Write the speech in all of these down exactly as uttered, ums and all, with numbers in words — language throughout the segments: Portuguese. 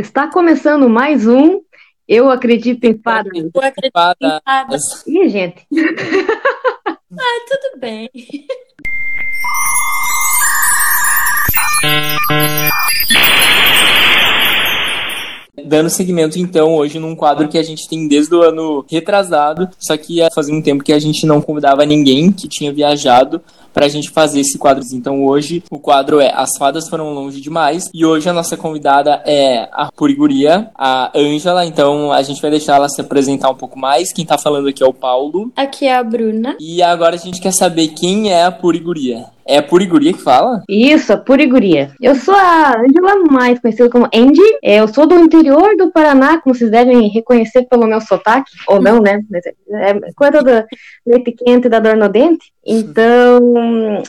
Está começando mais um Eu Acredito em Fadas. Eu Acredito em Fadas. Ih, gente. Ah, tudo bem. Dando seguimento, então, hoje num quadro que a gente tem desde o ano retrasado, só que fazia um tempo que a gente não convidava ninguém que tinha viajado pra gente fazer esse quadro. Então hoje o quadro é As Fadas Foram Longe Demais, e hoje a nossa convidada é a Apuriguria, a Ângela. Então a gente vai deixar ela se apresentar um pouco mais. Quem tá falando aqui é o Paulo. Aqui é a Bruna. E agora a gente quer saber quem é a Apuriguria. É a Apuriguria que fala? Isso, a Apuriguria. Eu sou a Ângela, mais conhecida como Andy. Eu sou do interior do Paraná, como vocês devem reconhecer pelo meu sotaque. Ou não, né? É coisa do leite quente e da dor no dente. Então,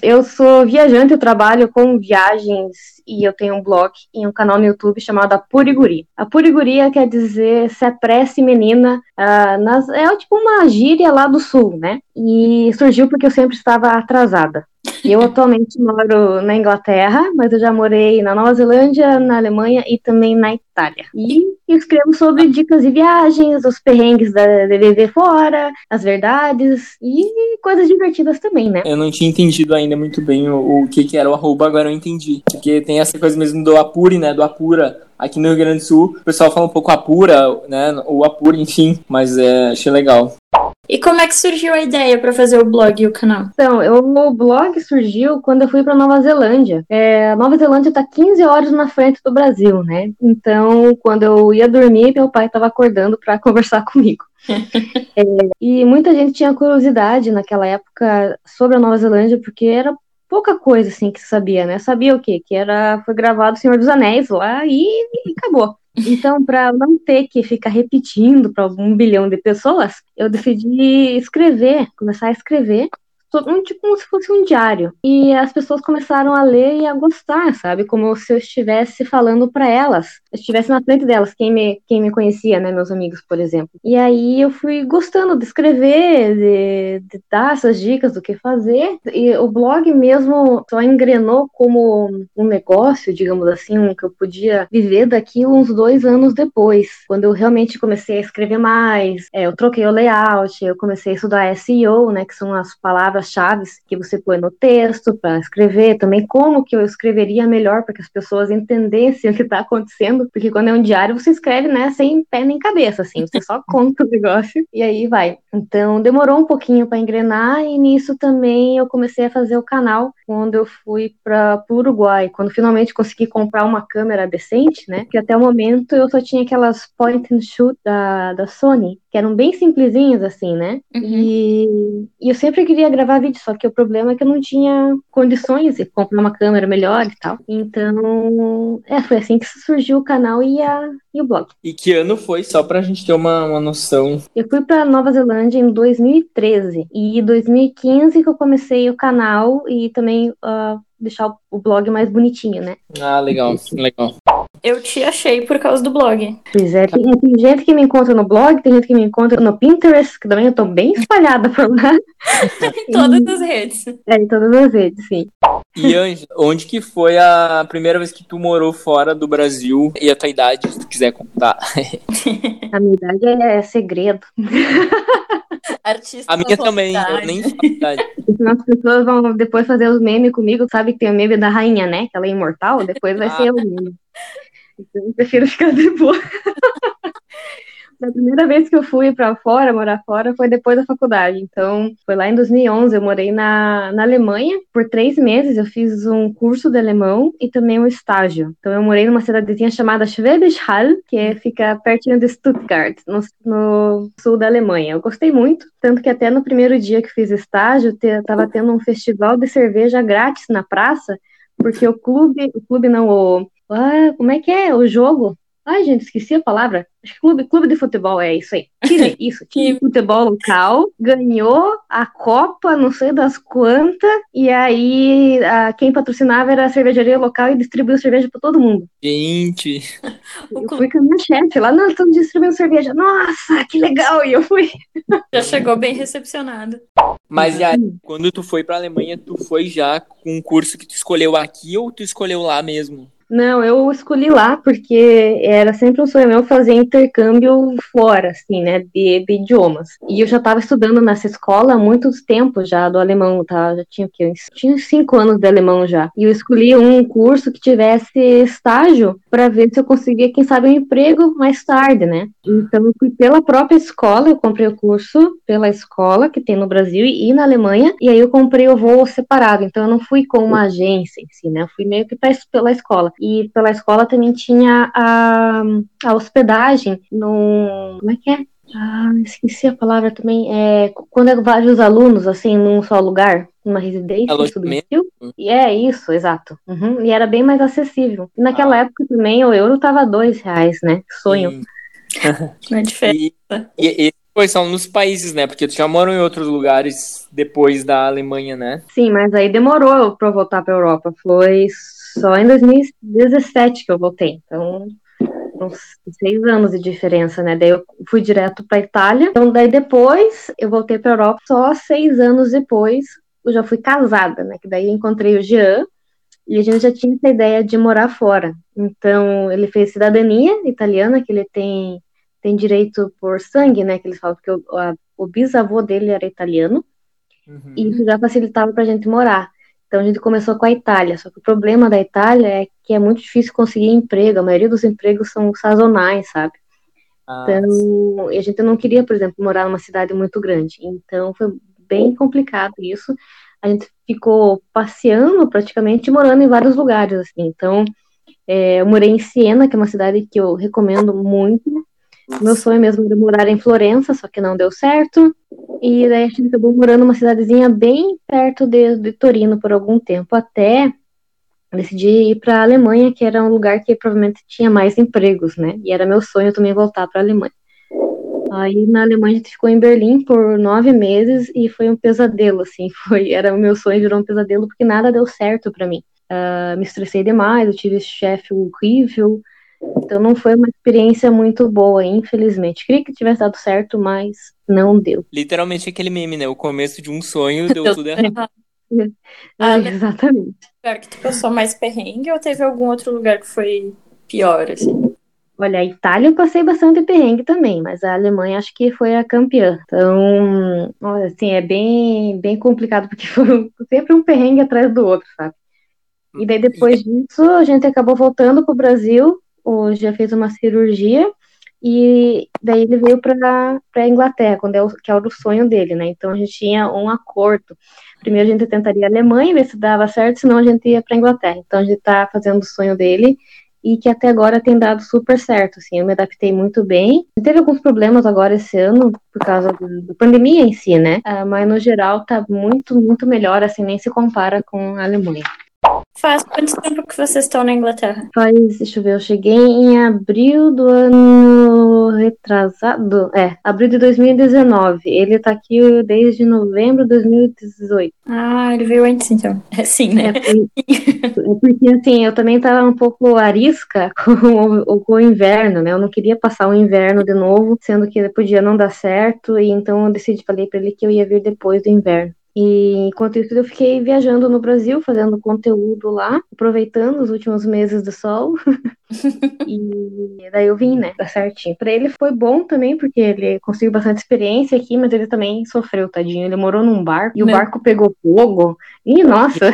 eu sou viajante, eu trabalho com viagens e eu tenho um blog e um canal no YouTube chamado Apuriguria. Apuriguria quer dizer se apresse menina, uh, nas, é tipo uma gíria lá do sul, né? E surgiu porque eu sempre estava atrasada. Eu atualmente moro na Inglaterra, mas eu já morei na Nova Zelândia, na Alemanha e também na Itália. E eu escrevo sobre dicas de viagens, os perrengues da, de viver fora, as verdades e coisas divertidas também, né? Eu não tinha entendido ainda muito bem o, o que, que era o arroba, agora eu entendi. Porque tem essa coisa mesmo do apure, né? Do apura. Aqui no Rio Grande do Sul, o pessoal fala um pouco apura, né? Ou apure, enfim. Mas é, achei legal. E como é que surgiu a ideia para fazer o blog e o canal? Então, eu, o blog surgiu quando eu fui para Nova Zelândia. É, Nova Zelândia tá quinze horas na frente do Brasil, né? Então, quando eu ia dormir, meu pai estava acordando para conversar comigo. é, e muita gente tinha curiosidade naquela época sobre a Nova Zelândia, porque era pouca coisa assim que se sabia, né? Sabia o quê? Que era, foi gravado O Senhor dos Anéis lá e, e acabou. Então, para não ter que ficar repetindo para um bilhão de pessoas, eu decidi escrever, começar a escrever, um, tipo como se fosse um diário. E as pessoas começaram a ler e a gostar, sabe? Como se eu estivesse falando para elas, eu estivesse na frente delas, quem me, quem me conhecia, né? Meus amigos, por exemplo. E aí eu fui gostando de escrever, de, de dar essas dicas do que fazer. E o blog mesmo só engrenou como um negócio, digamos assim, um, que eu podia viver daqui uns dois anos depois, quando eu realmente comecei a escrever mais. É, eu troquei o layout, eu comecei a estudar S E O, né? Que são as palavras-chave que você põe no texto para escrever. Também como que eu escreveria melhor para que as pessoas entendessem o que está acontecendo. Porque quando é um diário, você escreve, né, sem pé nem cabeça, assim, você só conta o negócio e aí vai. Então, demorou um pouquinho para engrenar e nisso também eu comecei a fazer o canal quando eu fui para o Uruguai, quando finalmente consegui comprar uma câmera decente, né, que até o momento eu só tinha aquelas point and shoot da, da Sony, que eram bem simplesinhas, assim, né? Uhum. E, e eu sempre queria gravar vídeo, só que o problema é que eu não tinha condições de comprar uma câmera melhor e tal. Então, é, foi assim que surgiu o canal e, a, e o blog. E que ano foi, só pra gente ter uma, uma noção? Eu fui pra Nova Zelândia em dois mil e treze, e em dois mil e quinze que eu comecei o canal e também uh, deixar o blog mais bonitinho, né? Ah, legal, legal. Eu te achei por causa do blog. Pois é, tem, tem gente que me encontra no blog, tem gente que me encontra no Pinterest, que também eu tô bem espalhada por lá. Em todas as redes. É, em todas as redes, sim. E Ângela, onde que foi a primeira vez que tu morou fora do Brasil? E a tua idade, se tu quiser contar. A minha idade é segredo. Artista. A minha também, eu nem falo a idade. As pessoas vão depois fazer os memes comigo, sabe que tem o meme da rainha, né? Que ela é imortal, depois vai ah. ser o meme. Então eu prefiro ficar de boa. A primeira vez que eu fui pra fora, morar fora, foi depois da faculdade. Então, foi lá em dois mil e onze, eu morei na, na Alemanha. Por três meses, eu fiz um curso de alemão e também um estágio. Então, eu morei numa cidadezinha chamada Schwäbisch Hall, que fica pertinho de Stuttgart, no, no sul da Alemanha. Eu gostei muito, tanto que até no primeiro dia que fiz estágio, te, tava tendo um festival de cerveja grátis na praça, porque o clube, o clube não, o... Ah, como é que é? O jogo... Ai, gente, esqueci a palavra. Acho que clube, clube de futebol, é isso aí. Time, isso, time de futebol local ganhou a Copa, não sei das quantas, e aí a, quem patrocinava era a cervejaria local e distribuiu cerveja pra todo mundo. Gente! Eu fui com a minha chefe lá, não, estamos distribuindo cerveja. Nossa, que legal! E eu fui. Já chegou bem recepcionada. Mas e aí, quando tu foi pra Alemanha, tu foi já com um curso que tu escolheu aqui ou tu escolheu lá mesmo? Não, eu escolhi lá porque era sempre um sonho meu fazer intercâmbio fora, assim, né, de, de idiomas. E eu já estava estudando nessa escola há muito tempo já do alemão, tá? Já tinha, eu tinha cinco anos de alemão já. E eu escolhi um curso que tivesse estágio para ver se eu conseguia, quem sabe, um emprego mais tarde, né? Então, eu fui pela própria escola, eu comprei o curso pela escola que tem no Brasil e na Alemanha. E aí eu comprei o voo separado, então eu não fui com uma agência em si, né? Eu fui meio que pela escola. E pela escola também tinha a, a hospedagem num... Como é que é? Ah, esqueci a palavra também. É, quando é vários alunos, assim, num só lugar, numa residência estudantil. E é isso, exato. Uhum. E era bem mais acessível. E naquela ah. época também o euro tava dois reais, né? Sonho. Não é diferença. E, e... Pois são nos países, né? Porque tu já morou em outros lugares depois da Alemanha, né? Sim, mas aí demorou pra eu voltar pra Europa. Foi só em dois mil e dezessete que eu voltei. Então, uns seis anos de diferença, né? Daí eu fui direto pra Itália. Então, daí depois eu voltei pra Europa. Só seis anos depois eu já fui casada, né? Que daí eu encontrei o Jean. E a gente já tinha essa ideia de morar fora. Então, ele fez cidadania italiana, que ele tem... tem direito por sangue, né, que eles falam, porque o, a, o bisavô dele era italiano, uhum. E isso já facilitava pra gente morar. Então a gente começou com a Itália, só que o problema da Itália é que é muito difícil conseguir emprego, a maioria dos empregos são sazonais, sabe? Ah, então a gente não queria, por exemplo, morar numa cidade muito grande, então foi bem complicado isso, a gente ficou passeando praticamente, morando em vários lugares, assim, então é, eu morei em Siena, que é uma cidade que eu recomendo muito. Meu sonho mesmo era morar em Florença, só que não deu certo. E daí a gente acabou morando numa cidadezinha bem perto de, de Torino por algum tempo, até decidi ir para a Alemanha, que era um lugar que provavelmente tinha mais empregos, né? E era meu sonho também voltar para a Alemanha. Aí na Alemanha a gente ficou em Berlim por nove meses e foi um pesadelo, assim. Foi, era o meu sonho, virou um pesadelo, porque nada deu certo para mim. Uh, me estressei demais, eu tive esse chefe horrível. Então não foi uma experiência muito boa, infelizmente. Queria que tivesse dado certo, mas não deu. Literalmente aquele meme, né? O começo de um sonho deu tudo errado. Ah, exatamente. Pior que tu passou mais perrengue ou teve algum outro lugar que foi pior, assim? Olha, a Itália eu passei bastante perrengue também, mas a Alemanha acho que foi a campeã. Então, assim, é bem, bem complicado, porque foi sempre um perrengue atrás do outro, sabe? E daí depois disso, a gente acabou voltando pro Brasil. Hoje já fez uma cirurgia e daí ele veio para a Inglaterra, quando é o, que era o sonho dele, né? Então a gente tinha um acordo. Primeiro a gente tentaria a Alemanha, ver se dava certo, senão a gente ia para a Inglaterra. Então a gente está fazendo o sonho dele e que até agora tem dado super certo, assim, eu me adaptei muito bem. Teve alguns problemas agora esse ano por causa da pandemia em si, né? Ah, mas no geral tá muito, muito melhor, assim, nem se compara com a Alemanha. Faz quanto tempo que vocês estão na Inglaterra? Faz, deixa eu ver, eu cheguei em abril do ano retrasado, é, abril de dois mil e dezenove. Ele tá aqui desde novembro de dois mil e dezoito. Ah, ele veio antes então. É sim, né? É porque assim, eu também tava um pouco arisca com o, com o inverno, né? Eu não queria passar o inverno de novo, sendo que podia não dar certo, e então eu decidi, falei pra ele que eu ia vir depois do inverno. E enquanto isso eu fiquei viajando no Brasil, fazendo conteúdo lá, aproveitando os últimos meses do sol. E daí eu vim, né, tá certinho. Pra ele foi bom também, porque ele conseguiu bastante experiência aqui, mas ele também sofreu, tadinho. Ele morou num barco e o Não. barco pegou fogo. Ih, nossa!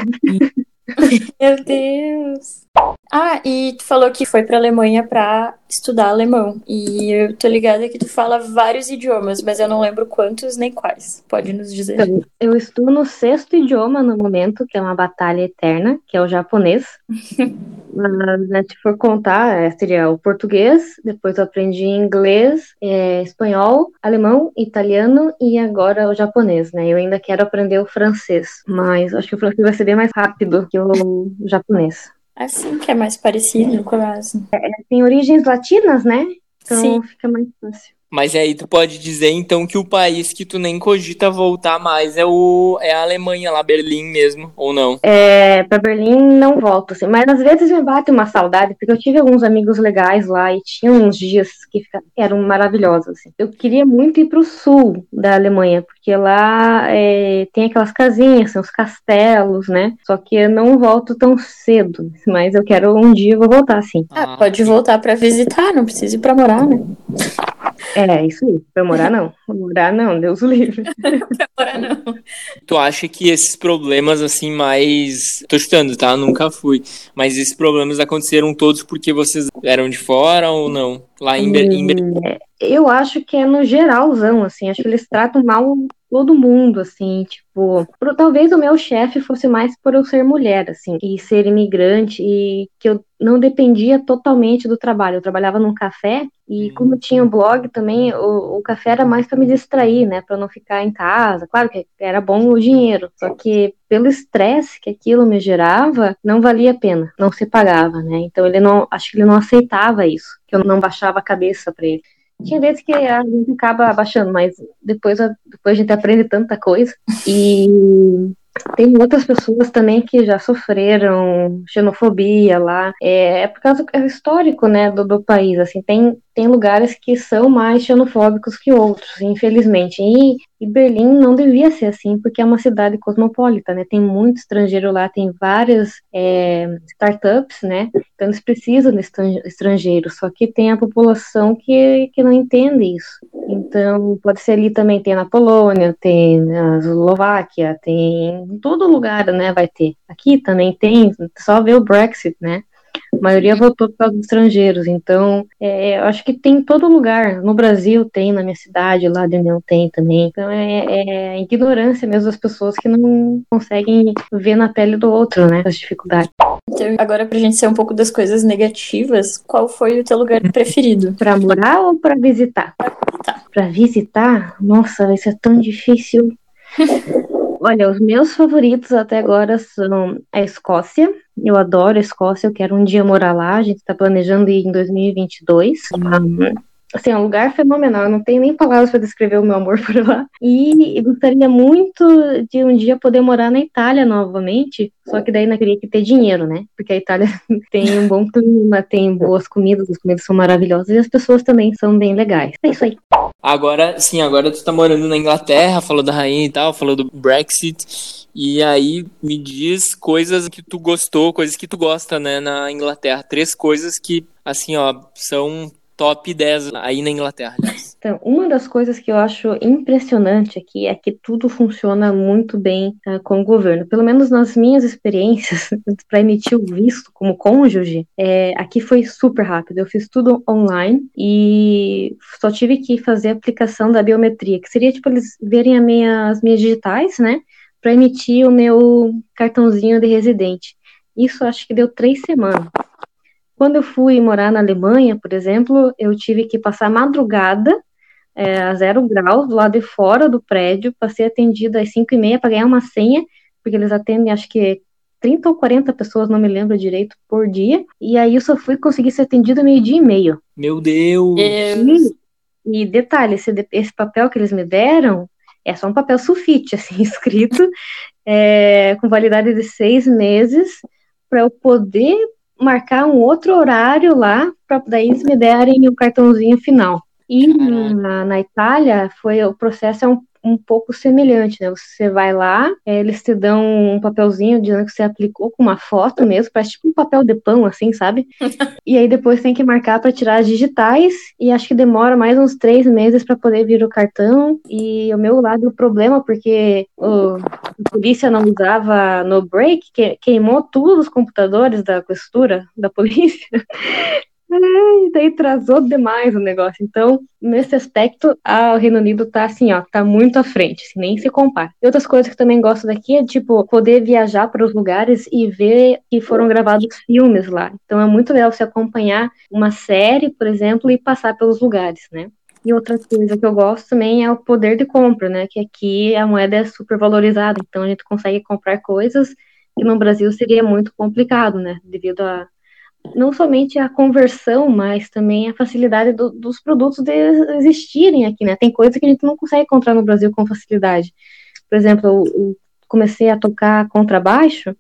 Meu Deus! Ah, e tu falou que foi pra Alemanha pra estudar alemão. E eu tô ligada que tu fala vários idiomas, mas eu não lembro quantos nem quais. Pode nos dizer? Eu, eu estou no sexto idioma no momento, que é uma batalha eterna, que é o japonês. Mas, né, se for contar, seria o português, depois eu aprendi inglês, é, espanhol, alemão, italiano e agora o japonês, né? Eu ainda quero aprender o francês, mas acho que o francês vai ser bem mais rápido que o japonês. Assim que é mais parecido, quase. É, tem origens latinas, né? Então Sim. Fica mais fácil. Mas aí tu pode dizer, então, que o país que tu nem cogita voltar mais é, o, é a Alemanha, lá, Berlim mesmo, ou não? É, pra Berlim não volto, assim, mas às vezes me bate uma saudade, porque eu tive alguns amigos legais lá e tinha uns dias que ficaram, eram maravilhosos, assim. Eu queria muito ir pro sul da Alemanha, porque lá é, tem aquelas casinhas, assim, os castelos, né? Só que eu não volto tão cedo, mas eu quero, um dia eu vou voltar, sim. Ah, ah pode voltar pra visitar, não precisa ir pra morar, né? É, isso aí. Pra morar, não. Pra morar, não. Deus o livre. Pra morar, não. Tu acha que esses problemas, assim, mais... Tô chutando, tá? Nunca fui. Mas esses problemas aconteceram todos porque vocês eram de fora ou não? Lá em Berlim? Ber... Eu acho que é no geralzão, assim. Acho que eles tratam mal todo mundo, assim, tipo... Por, talvez o meu chefe fosse mais por eu ser mulher, assim, e ser imigrante, e que eu não dependia totalmente do trabalho. Eu trabalhava num café, e como eu tinha um blog também, o, o café era mais pra me distrair, né, pra eu não ficar em casa. Claro que era bom o dinheiro, só que pelo estresse que aquilo me gerava, não valia a pena, não se pagava, né. Então ele não, acho que ele não aceitava isso, que eu não baixava a cabeça pra ele. Tinha vezes que a gente acaba abaixando, mas depois a, depois a gente aprende tanta coisa. E tem outras pessoas também que já sofreram xenofobia lá. É, é por causa do é histórico, né, do, do país. Assim, tem, tem lugares que são mais xenofóbicos que outros, infelizmente. E, e Berlim não devia ser assim, porque é uma cidade cosmopolita, né? Tem muito estrangeiro lá, tem várias é, startups, né? Então eles precisam de estrangeiro, só que tem a população que, que não entende isso. Então pode ser ali também, tem na Polônia, tem na Eslováquia, tem em todo lugar, né, vai ter. Aqui também tem, só ver o Brexit, né? A maioria votou por causa dos estrangeiros, então é, eu acho que tem em todo lugar. No Brasil tem, na minha cidade, lá de União tem também. Então é, é a ignorância mesmo das pessoas que não conseguem ver na pele do outro, né, as dificuldades. Então, agora pra gente ser um pouco das coisas negativas, qual foi o teu lugar preferido? Pra morar ou pra visitar? Pra visitar. Pra visitar? Nossa, isso é tão difícil. Olha, os meus favoritos até agora são a Escócia. Eu adoro a Escócia, eu quero um dia morar lá. A gente está planejando ir em dois mil e vinte e dois. Uhum. Assim, é um lugar fenomenal. Eu não tenho nem palavras para descrever o meu amor por lá. E eu gostaria muito de um dia poder morar na Itália novamente. Só que daí não teria que ter dinheiro, né? Porque a Itália tem um bom clima, tem boas comidas, as comidas são maravilhosas e as pessoas também são bem legais. É isso aí. Agora, sim, agora tu tá morando na Inglaterra, falou da rainha e tal, falou do Brexit. E aí me diz coisas que tu gostou, coisas que tu gosta, né, na Inglaterra. Três coisas que, assim, ó, são... Top dez aí na Inglaterra, aliás. Então, uma das coisas que eu acho impressionante aqui é que tudo funciona muito bem uh, com o governo. Pelo menos nas minhas experiências, para emitir o visto como cônjuge, é, aqui foi super rápido. Eu fiz tudo online e só tive que fazer a aplicação da biometria, que seria tipo eles verem a minha, as minhas digitais, né, para emitir o meu cartãozinho de residente. Isso acho que deu três semanas. Quando eu fui morar na Alemanha, por exemplo, eu tive que passar madrugada é, a zero grau, do lado de fora do prédio, para ser atendida às cinco e meia para ganhar uma senha, porque eles atendem, acho que trinta ou quarenta pessoas, não me lembro direito, por dia. E aí eu só fui conseguir ser atendida meio-dia e meio. Meu Deus! E, e detalhe, esse, esse papel que eles me deram é só um papel sulfite, assim, escrito, é, com validade de seis meses, para eu poder... marcar um outro horário lá, para daí eles me derem o cartãozinho final. E na, na Itália, foi, o processo é um, um pouco semelhante, né? Você vai lá, é, eles te dão um papelzinho dizendo que você aplicou com uma foto mesmo, parece tipo um papel de pão, assim, sabe? E aí depois tem que marcar para tirar as digitais, e acho que demora mais uns três meses para poder vir o cartão. E o meu lado, o problema, porque... Oh, a polícia não usava no break, que, queimou todos os computadores da costura da polícia. E daí atrasou demais o negócio. Então, nesse aspecto, a, o Reino Unido tá assim, ó, tá muito à frente, assim, nem se compara. E outras coisas que também gosto daqui é, tipo, poder viajar para os lugares e ver que foram gravados filmes lá. Então, é muito legal você acompanhar uma série, por exemplo, e passar pelos lugares, né? E outra coisa que eu gosto também é o poder de compra, né? Que aqui a moeda é super valorizada, então a gente consegue comprar coisas que no Brasil seria muito complicado, né? Devido a, não somente a conversão, mas também a facilidade do, dos produtos de existirem aqui, né? Tem coisa que a gente não consegue encontrar no Brasil com facilidade. Por exemplo, eu, eu comecei a tocar contrabaixo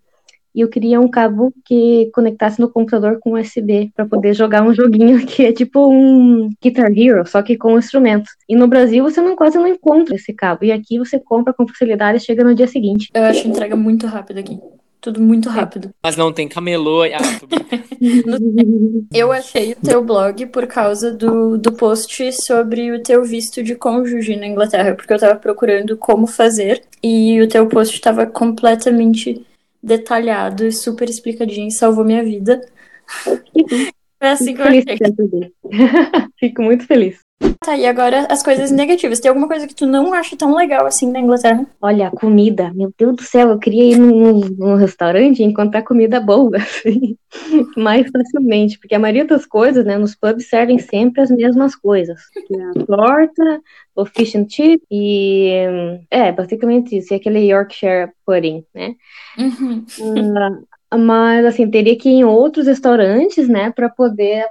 e eu queria um cabo que conectasse no computador com U S B para poder jogar um joguinho que é tipo um Guitar Hero, só que com um instrumento. E no Brasil você não, quase não encontra esse cabo. E aqui você compra com facilidade e chega no dia seguinte. Eu acho entrega muito rápido aqui. Tudo muito rápido. Mas não tem camelô. Ah, eu achei o teu blog por causa do, do post sobre o teu visto de cônjuge na Inglaterra, porque eu tava procurando como fazer e o teu post tava completamente detalhado e super explicadinho, salvou minha vida. É assim que eu achei. Fico muito feliz. Tá, e agora as coisas negativas. Tem alguma coisa que tu não acha tão legal assim na Inglaterra? Olha, comida. Meu Deus do céu, eu queria ir num, num restaurante e encontrar comida boa, assim, mais facilmente. Porque a maioria das coisas, né, nos pubs servem sempre as mesmas coisas. A torta, o fish and chip e... É, basicamente isso. E aquele Yorkshire pudding, né? Uhum. Uh, mas, assim, teria que ir em outros restaurantes, né, pra poder...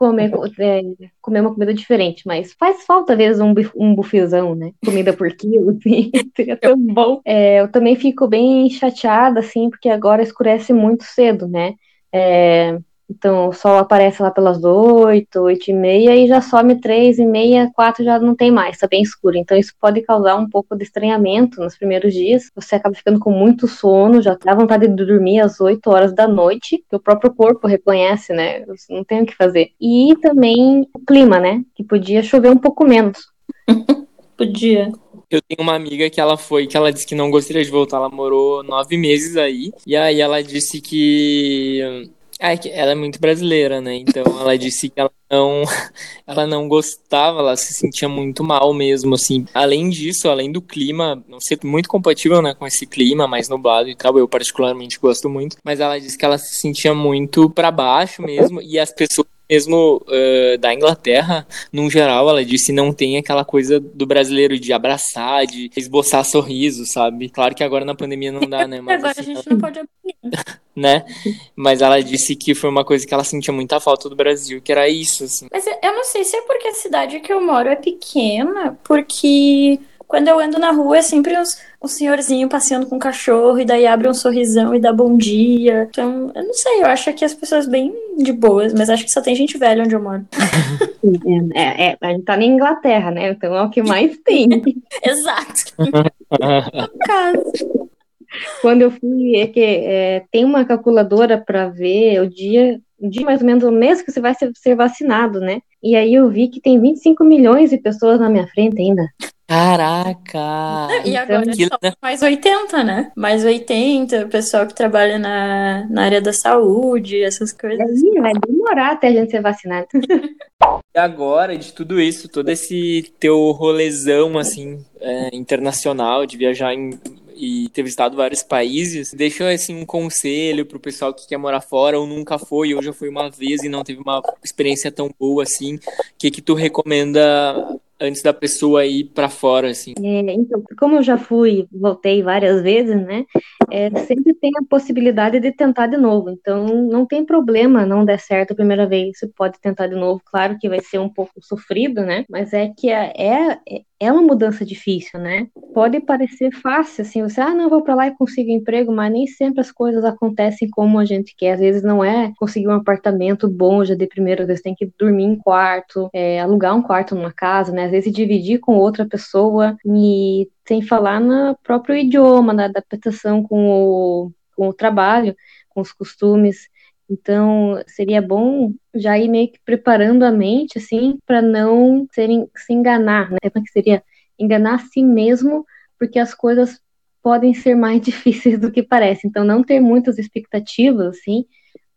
Comer, é, comer uma comida diferente, mas faz falta, às vezes, um, um bufezão, né? Comida por quilo, assim, seria tão bom. É, eu também fico bem chateada, assim, porque agora escurece muito cedo, né? É, então, o sol aparece lá pelas oito, oito e meia, e já some três e meia, quatro, já não tem mais, tá bem escuro. Então, isso pode causar um pouco de estranhamento nos primeiros dias. Você acaba ficando com muito sono, já dá vontade de dormir às oito horas da noite, que o próprio corpo reconhece, né? Você não tem o que fazer. E também o clima, né? Que podia chover um pouco menos. Podia. Eu tenho uma amiga que ela foi, que ela disse que não gostaria de voltar, ela morou nove meses aí, e aí ela disse que... Ah, ela é muito brasileira, né? Então ela disse que ela não, ela não gostava, ela se sentia muito mal mesmo, assim. Além disso, além do clima, não sei, muito compatível, né, com esse clima mais nublado e tal, eu particularmente gosto muito, mas ela disse que ela se sentia muito pra baixo mesmo, e as pessoas mesmo uh, da Inglaterra, num geral, ela disse, não tem aquela coisa do brasileiro de abraçar, de esboçar sorriso, sabe? Claro que agora na pandemia não dá, né? Mas, agora assim, a gente ela... não pode né? Mas ela disse que foi uma coisa que ela sentia muita falta do Brasil, que era isso, assim. Mas eu não sei se é porque a cidade que eu moro é pequena, porque... Quando eu ando na rua, é sempre uns, um senhorzinho passeando com um cachorro, e daí abre um sorrisão e dá bom dia. Então, eu não sei, eu acho que as pessoas bem de boas, mas acho que só tem gente velha onde eu moro. É, é, a gente tá na Inglaterra, né? Então é o que mais tem. Exato. No caso. Quando eu fui, é que é, tem uma calculadora para ver o dia... de mais ou menos o mês que você vai ser, ser vacinado, né? E aí eu vi que tem vinte e cinco milhões de pessoas na minha frente ainda. Caraca! E agora então, aquilo, né? Mais oitenta, né? Mais oitenta, o pessoal que trabalha na, na área da saúde, essas coisas. Aí, vai demorar até a gente ser vacinado. E agora, de tudo isso, todo esse teu rolezão, assim, é, internacional, de viajar em... e ter visitado vários países, deixa assim um conselho pro pessoal que quer morar fora ou nunca foi, ou já foi uma vez e não teve uma experiência tão boa assim. O que que tu recomenda antes da pessoa ir pra fora, assim? É, então, como eu já fui, voltei várias vezes, né, é, sempre tem a possibilidade de tentar de novo, então não tem problema não der certo a primeira vez, você pode tentar de novo, claro que vai ser um pouco sofrido, né, mas é que é, é, é uma mudança difícil, né, pode parecer fácil, assim, você, ah, não, vou pra lá e consigo emprego, mas nem sempre as coisas acontecem como a gente quer, às vezes não é conseguir um apartamento bom já de primeira vez, tem que dormir em quarto, é, alugar um quarto numa casa, né, às vezes dividir com outra pessoa e sem falar no próprio idioma, na adaptação com o, com o trabalho, com os costumes. Então, seria bom já ir meio que preparando a mente, assim, para não serem, se enganar, né? Como que seria? Enganar a si mesmo, porque as coisas podem ser mais difíceis do que parece. Então, não ter muitas expectativas, assim,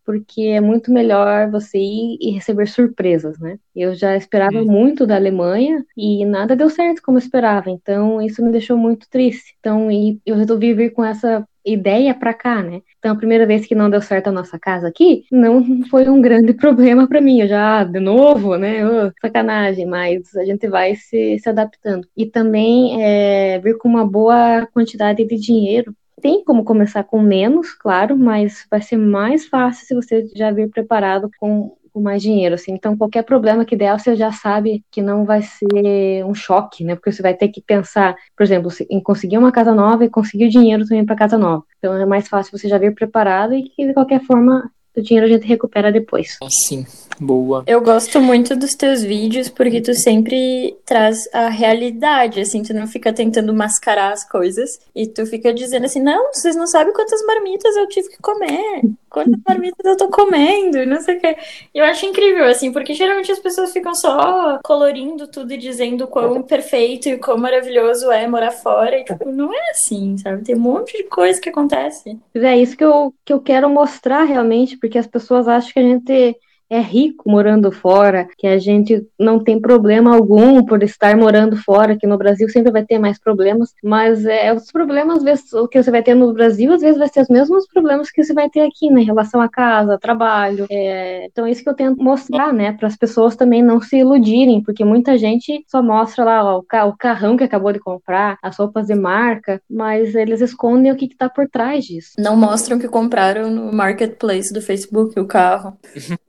porque é muito melhor você ir e receber surpresas, né? Eu já esperava hum. muito da Alemanha e nada deu certo como eu esperava, então isso me deixou muito triste. Então e eu resolvi vir com essa ideia pra cá, né? Então a primeira vez que não deu certo a nossa casa aqui, não foi um grande problema pra mim, eu já, de novo, né? Oh, sacanagem, mas a gente vai se, se adaptando. E também é, vir com uma boa quantidade de dinheiro, Tem como começar com menos, claro, mas vai ser mais fácil se você já vir preparado com, com mais dinheiro, assim. Então, qualquer problema que der, você já sabe que não vai ser um choque, né? Porque você vai ter que pensar, por exemplo, em conseguir uma casa nova e conseguir o dinheiro também para casa nova. Então, é mais fácil você já vir preparado e que, de qualquer forma, o dinheiro a gente recupera depois. Sim, boa. Eu gosto muito dos teus vídeos porque tu sempre traz a realidade, assim, tu não fica tentando mascarar as coisas e tu fica dizendo assim, não, vocês não sabem quantas marmitas eu tive que comer, quantas marmitas eu tô comendo, não sei o que. Eu acho incrível, assim, porque geralmente as pessoas ficam só colorindo tudo e dizendo quão perfeito e quão maravilhoso é morar fora e, tipo, não é assim, sabe? Tem um monte de coisa que acontece. É isso que eu, que eu quero mostrar realmente, porque as pessoas acham que a gente é rico morando fora, que a gente não tem problema algum por estar morando fora, que no Brasil sempre vai ter mais problemas, mas é, os problemas às vezes, o que você vai ter no Brasil, às vezes vai ser os mesmos problemas que você vai ter aqui, né, em relação a casa, trabalho, é, então é isso que eu tento mostrar, né, para as pessoas também não se iludirem, porque muita gente só mostra lá ó, o, ca- o carrão que acabou de comprar, as roupas de marca, mas eles escondem o que está por trás disso. Não mostram que compraram no marketplace do Facebook o carro.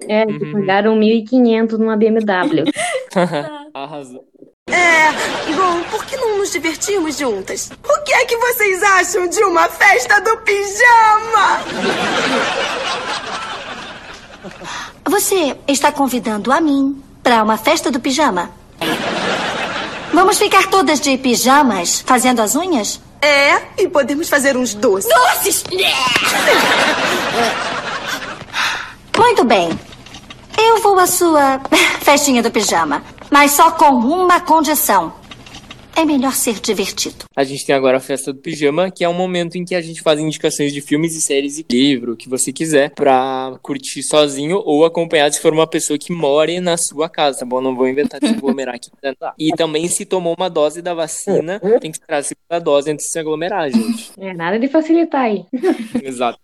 É, que pagaram mil e quinhentos numa B M W. Arrasou. É, Gon, por que não nos divertimos juntas? O que é que vocês acham de uma festa do pijama? Você está convidando a mim para uma festa do pijama? Vamos ficar todas de pijamas fazendo as unhas? É, e podemos fazer uns doces. Doces! Muito bem. Eu vou à sua festinha do pijama, mas só com uma condição. É melhor ser divertido. A gente tem agora a festa do pijama, que é um momento em que a gente faz indicações de filmes e séries e livro, o que você quiser, pra curtir sozinho ou acompanhado se for uma pessoa que mora na sua casa, tá bom? Não vou inventar de se aglomerar aqui. E também se tomou uma dose da vacina, tem que esperar a segunda dose antes de se aglomerar, gente. É nada de facilitar aí. Exato.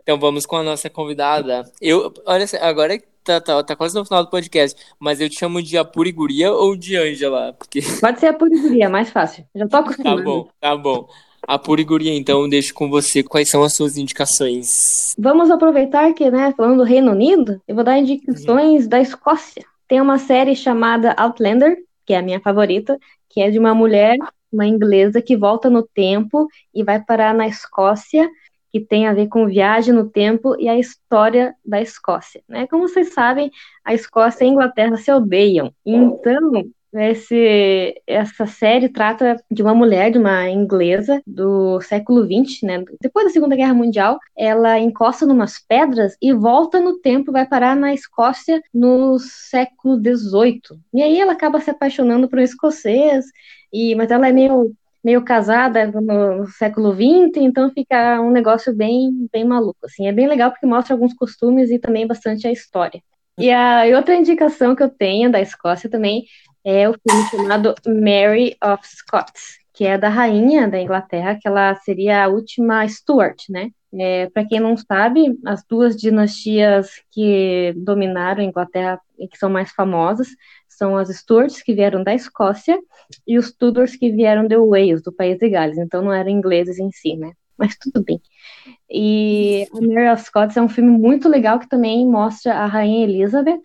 Então vamos com a nossa convidada. Eu, olha, agora é Tá, tá, tá quase no final do podcast, mas eu te chamo de Apuriguria ou de Ângela? Porque... Pode ser Apuriguria, mais fácil. Já tô acostumada. Tá bom, tá bom. Apuriguria, então, deixo com você. Quais são as suas indicações? Vamos aproveitar que, né, falando do Reino Unido, eu vou dar indicações uhum. da Escócia. Tem uma série chamada Outlander, que é a minha favorita, que é de uma mulher, uma inglesa, que volta no tempo e vai parar na Escócia, que tem a ver com viagem no tempo e a história da Escócia, né? Como vocês sabem, a Escócia e a Inglaterra se odeiam. Então, esse, essa série trata de uma mulher, de uma inglesa do século vinte, né? Depois da Segunda Guerra Mundial, ela encosta em umas pedras e volta no tempo, vai parar na Escócia no século dezoito. E aí ela acaba se apaixonando por um escocês, e, mas ela é meio... meio casada no século vinte, então fica um negócio bem, bem maluco, assim. É bem legal porque mostra alguns costumes e também bastante a história. E a e outra indicação que eu tenho da Escócia também é o filme chamado Mary of Scots, que é da rainha da Inglaterra, que ela seria a última Stuart, né? É, para quem não sabe, as duas dinastias que dominaram a Inglaterra e que são mais famosas são as Stuarts, que vieram da Escócia, e os Tudors, que vieram de Wales, do País de Gales. Então não eram ingleses em si, né? Mas tudo bem. E a Mary of Scots é um filme muito legal que também mostra a Rainha Elizabeth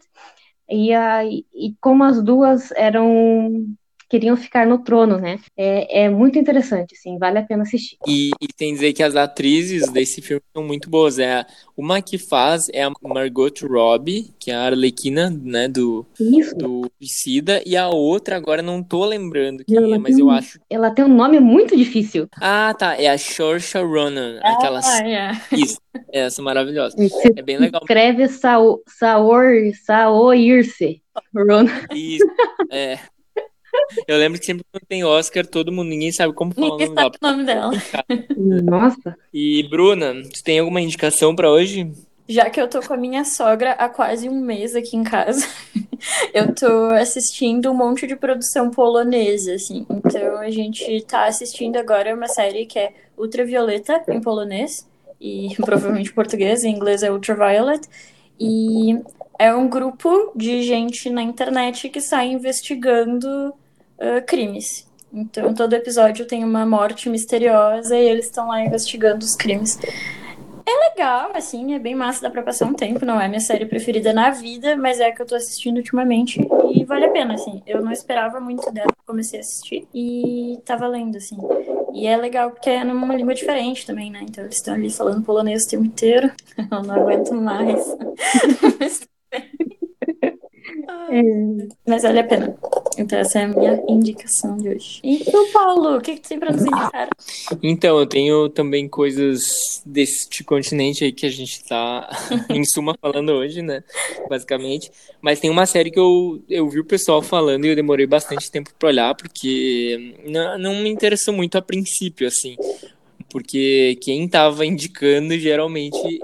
e, a, e como as duas eram... queriam ficar no trono, né? É, é muito interessante, assim, vale a pena assistir. E, e tem que dizer que as atrizes desse filme são muito boas. É, uma que faz é a Margot Robbie, que é a Arlequina, né, do, do Suicida, e a outra agora não tô lembrando quem ela é, mas tem, eu acho... Ela tem um nome muito difícil. Ah, tá, é a Saoirse Ronan, ah, aquela... É. Isso, essa maravilhosa. Você é bem legal. Escreve Sao... Saor... Saoirse Ronan. Isso, é... Eu lembro que sempre quando tem Oscar, todo mundo, ninguém sabe como falar ninguém o nome, nome dela. Nossa. E, Bruna, tu tem alguma indicação pra hoje? Já que eu tô com a minha sogra há quase um mês aqui em casa, eu tô assistindo um monte de produção polonesa, assim. Então, a gente tá assistindo agora uma série que é Ultravioleta, em polonês, e provavelmente português, em inglês é Ultraviolet, e... é um grupo de gente na internet que sai investigando uh, crimes. Então, todo episódio tem uma morte misteriosa e eles estão lá investigando os crimes. É legal, assim, é bem massa, dá pra passar um tempo, não é minha série preferida na vida, mas é a que eu tô assistindo ultimamente e vale a pena, assim. Eu não esperava muito dela, comecei a assistir e tá valendo, assim. E é legal porque é numa língua diferente também, né? Então eles estão ali falando polonês o tempo inteiro. Eu não aguento mais. Mas vale a pena. Então essa é a minha indicação de hoje. E tu, Paulo, o que, que tem pra nos indicar? Então, eu tenho também coisas deste continente aí que a gente tá, em suma, falando hoje, né? Basicamente. Mas tem uma série que eu, eu vi o pessoal falando e eu demorei bastante tempo pra olhar, porque não, não me interessou muito a princípio, assim. Porque quem tava indicando, geralmente,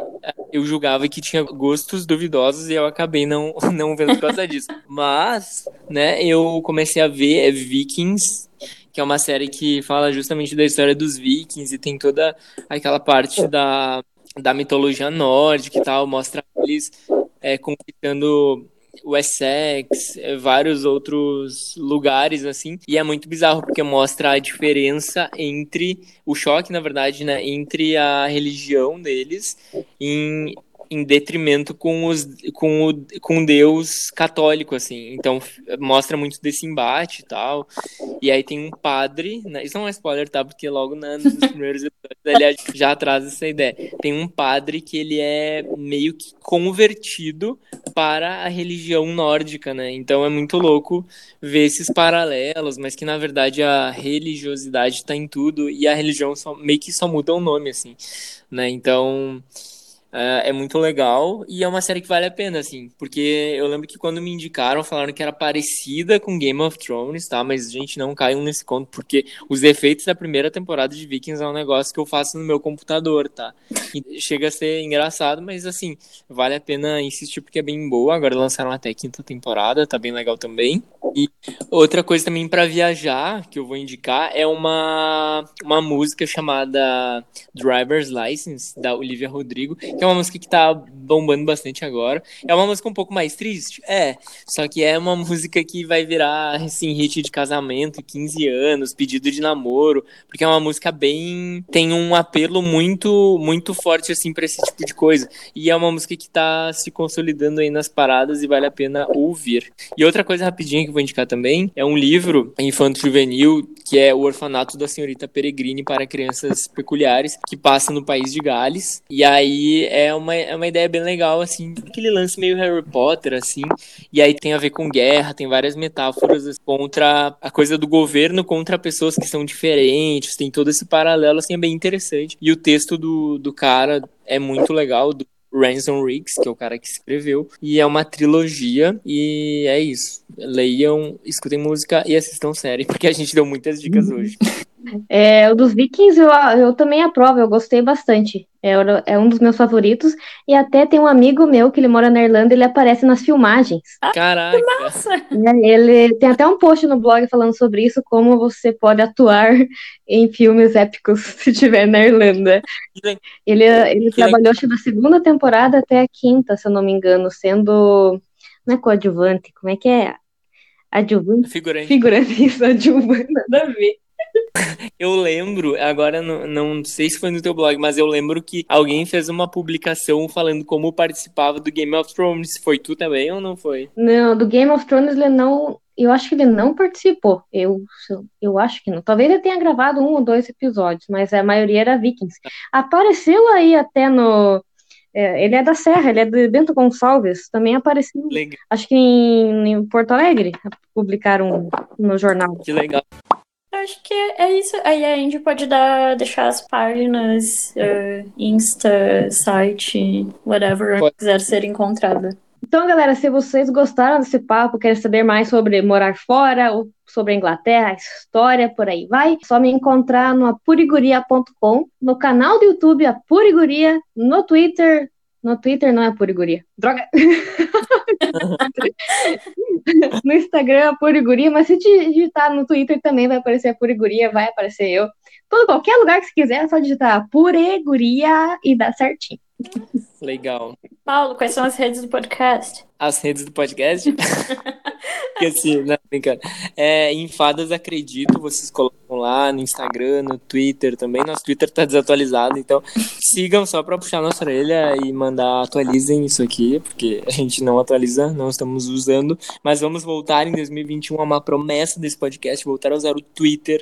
eu julgava que tinha gostos duvidosos e eu acabei não, não vendo por causa disso. Mas, né, eu comecei a ver é Vikings, que é uma série que fala justamente da história dos Vikings e tem toda aquela parte da, da mitologia nórdica e tal, mostra eles é, conquistando o Essex, vários outros lugares, assim, e é muito bizarro porque mostra a diferença entre, o choque, na verdade, né, entre a religião deles em, em detrimento com, os, com, o, com Deus católico, assim, então mostra muito desse embate e tal, e aí tem um padre, né, isso não é spoiler, tá, porque logo na, nos primeiros episódios ele já traz essa ideia, tem um padre que ele é meio que convertido para a religião nórdica, né? Então é muito louco ver esses paralelos, mas que na verdade a religiosidade tá em tudo e a religião só, meio que só muda o nome, assim, né? Então uh, é muito legal e é uma série que vale a pena, assim, porque eu lembro que quando me indicaram falaram que era parecida com Game of Thrones, tá? Mas, gente, não caiam nesse conto, porque os efeitos da primeira temporada de Vikings é um negócio que eu faço no meu computador, tá? Chega a ser engraçado, mas assim, vale a pena insistir porque é bem boa. Agora lançaram até a quinta temporada, tá bem legal também. E outra coisa também pra viajar, que eu vou indicar, é uma, uma música chamada Driver's License, da Olivia Rodrigo, que é uma música que tá bombando bastante agora. É uma música um pouco mais triste, é, só que é uma música que vai virar, assim, hit de casamento, quinze anos, pedido de namoro, porque é uma música bem, tem um apelo muito, muito forte, assim, pra esse tipo de coisa. E é uma música que tá se consolidando aí nas paradas e vale a pena ouvir. E outra coisa rapidinha que eu vou indicar também é um livro infanto-juvenil que é O Orfanato da Senhorita Peregrine para Crianças Peculiares, que passa no país de Gales. E aí é uma, é uma ideia bem legal, assim, aquele lance meio Harry Potter, assim. E aí tem a ver com guerra, tem várias metáforas contra a coisa do governo, contra pessoas que são diferentes. Tem todo esse paralelo, assim, é bem interessante. E o texto do, do cara é muito legal, do Ransom Riggs, que é o cara que escreveu, e é uma trilogia, e é isso. Leiam, escutem música e assistam série, porque a gente deu muitas dicas hoje. É, o dos Vikings eu, eu também aprovo, eu gostei bastante, é, é um dos meus favoritos, e até tem um amigo meu que ele mora na Irlanda, ele aparece nas filmagens. Caraca! É, ele tem até um post no blog falando sobre isso, como você pode atuar em filmes épicos se estiver na Irlanda. Ele, ele trabalhou da segunda temporada até a quinta, se eu não me engano, sendo, não é coadjuvante, como é que é? Adjuvante? Figurante. Figurante, isso, adjuvante, nada a ver. Eu lembro, agora não, não sei se foi no teu blog, mas eu lembro que alguém fez uma publicação falando como participava do Game of Thrones. Foi tu também ou não foi? Não, do Game of Thrones ele não, eu acho que ele não participou, eu, eu acho que não. Talvez ele tenha gravado um ou dois episódios, mas a maioria era Vikings. Apareceu aí até no... É, ele é da Serra, ele é de Bento Gonçalves, também apareceu. Legal. Acho que em, em Porto Alegre publicaram no jornal. Que legal. Eu acho que é isso. Aí a Andy pode dar, deixar as páginas, uh, Insta, site, whatever, pode. Quiser ser encontrada. Então, galera, se vocês gostaram desse papo, querem saber mais sobre morar fora, ou sobre a Inglaterra, a história, por aí vai, é só me encontrar no apuriguria ponto com, no canal do YouTube Apuriguria, no Twitter... No Twitter não é Apuriguria. Droga! No Instagram é Apuriguria, mas se digitar no Twitter também vai aparecer Apuriguria, vai aparecer eu. Todo, qualquer lugar que você quiser, é só digitar Apuriguria e dá certinho. Legal. Paulo, quais são as redes do podcast? As redes do podcast? Esqueci, não, brincando. É, em Fadas Acredito, vocês colocam lá no Instagram, no Twitter também. Nosso Twitter tá desatualizado, então sigam só pra puxar nossa orelha e mandar atualizem isso aqui, porque a gente não atualiza, não estamos usando. Mas vamos voltar em dois mil e vinte e um, a uma promessa desse podcast, voltar a usar o Twitter.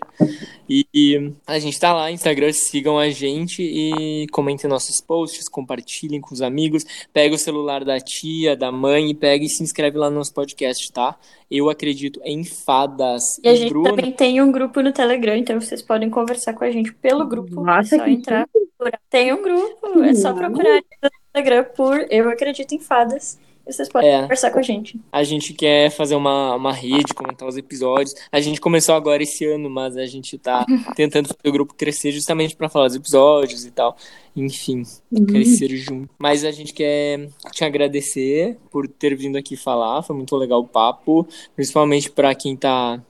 E, e a gente tá lá, Instagram, sigam a gente e comentem nossos posts, compartilhem com os amigos, pega o celular da tia, da mãe, pega e se inscreve lá no nosso podcast, tá? Eu acredito em fadas. E a gente Bruno... também tem um grupo no Telegram, então vocês podem conversar com a gente pelo grupo. Nossa, é só entrar. Procurar. Tem um grupo, é só procurar no Telegram por Eu Acredito em Fadas. E vocês podem é. conversar com a gente. A gente quer fazer uma, uma rede, comentar os episódios. A gente começou agora esse ano, mas a gente tá tentando fazer o grupo crescer justamente pra falar dos episódios e tal. Enfim, uhum. crescer junto. Mas a gente quer te agradecer por ter vindo aqui falar. Foi muito legal o papo. Principalmente pra quem tá,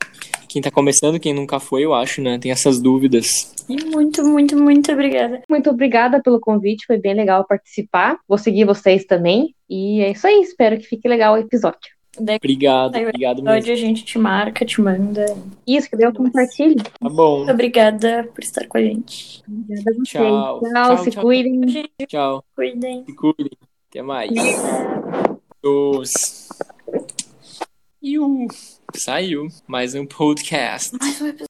quem tá começando, quem nunca foi, eu acho, né? Tem essas dúvidas. E muito, muito, muito obrigada. Muito obrigada pelo convite. Foi bem legal participar. Vou seguir vocês também. E é isso aí. Espero que fique legal o episódio. Obrigado, Daí, obrigado mesmo. Hoje a gente te marca, te manda. Isso, que deu compartilho. Tá bom. Muito obrigada por estar com a gente. Obrigada a vocês. Tchau. Tchau, tchau, se tchau. cuidem. Tchau. Cuidem. Se cuidem. Até mais. Dois. E o... Saiu mais um podcast. Mais um episódio.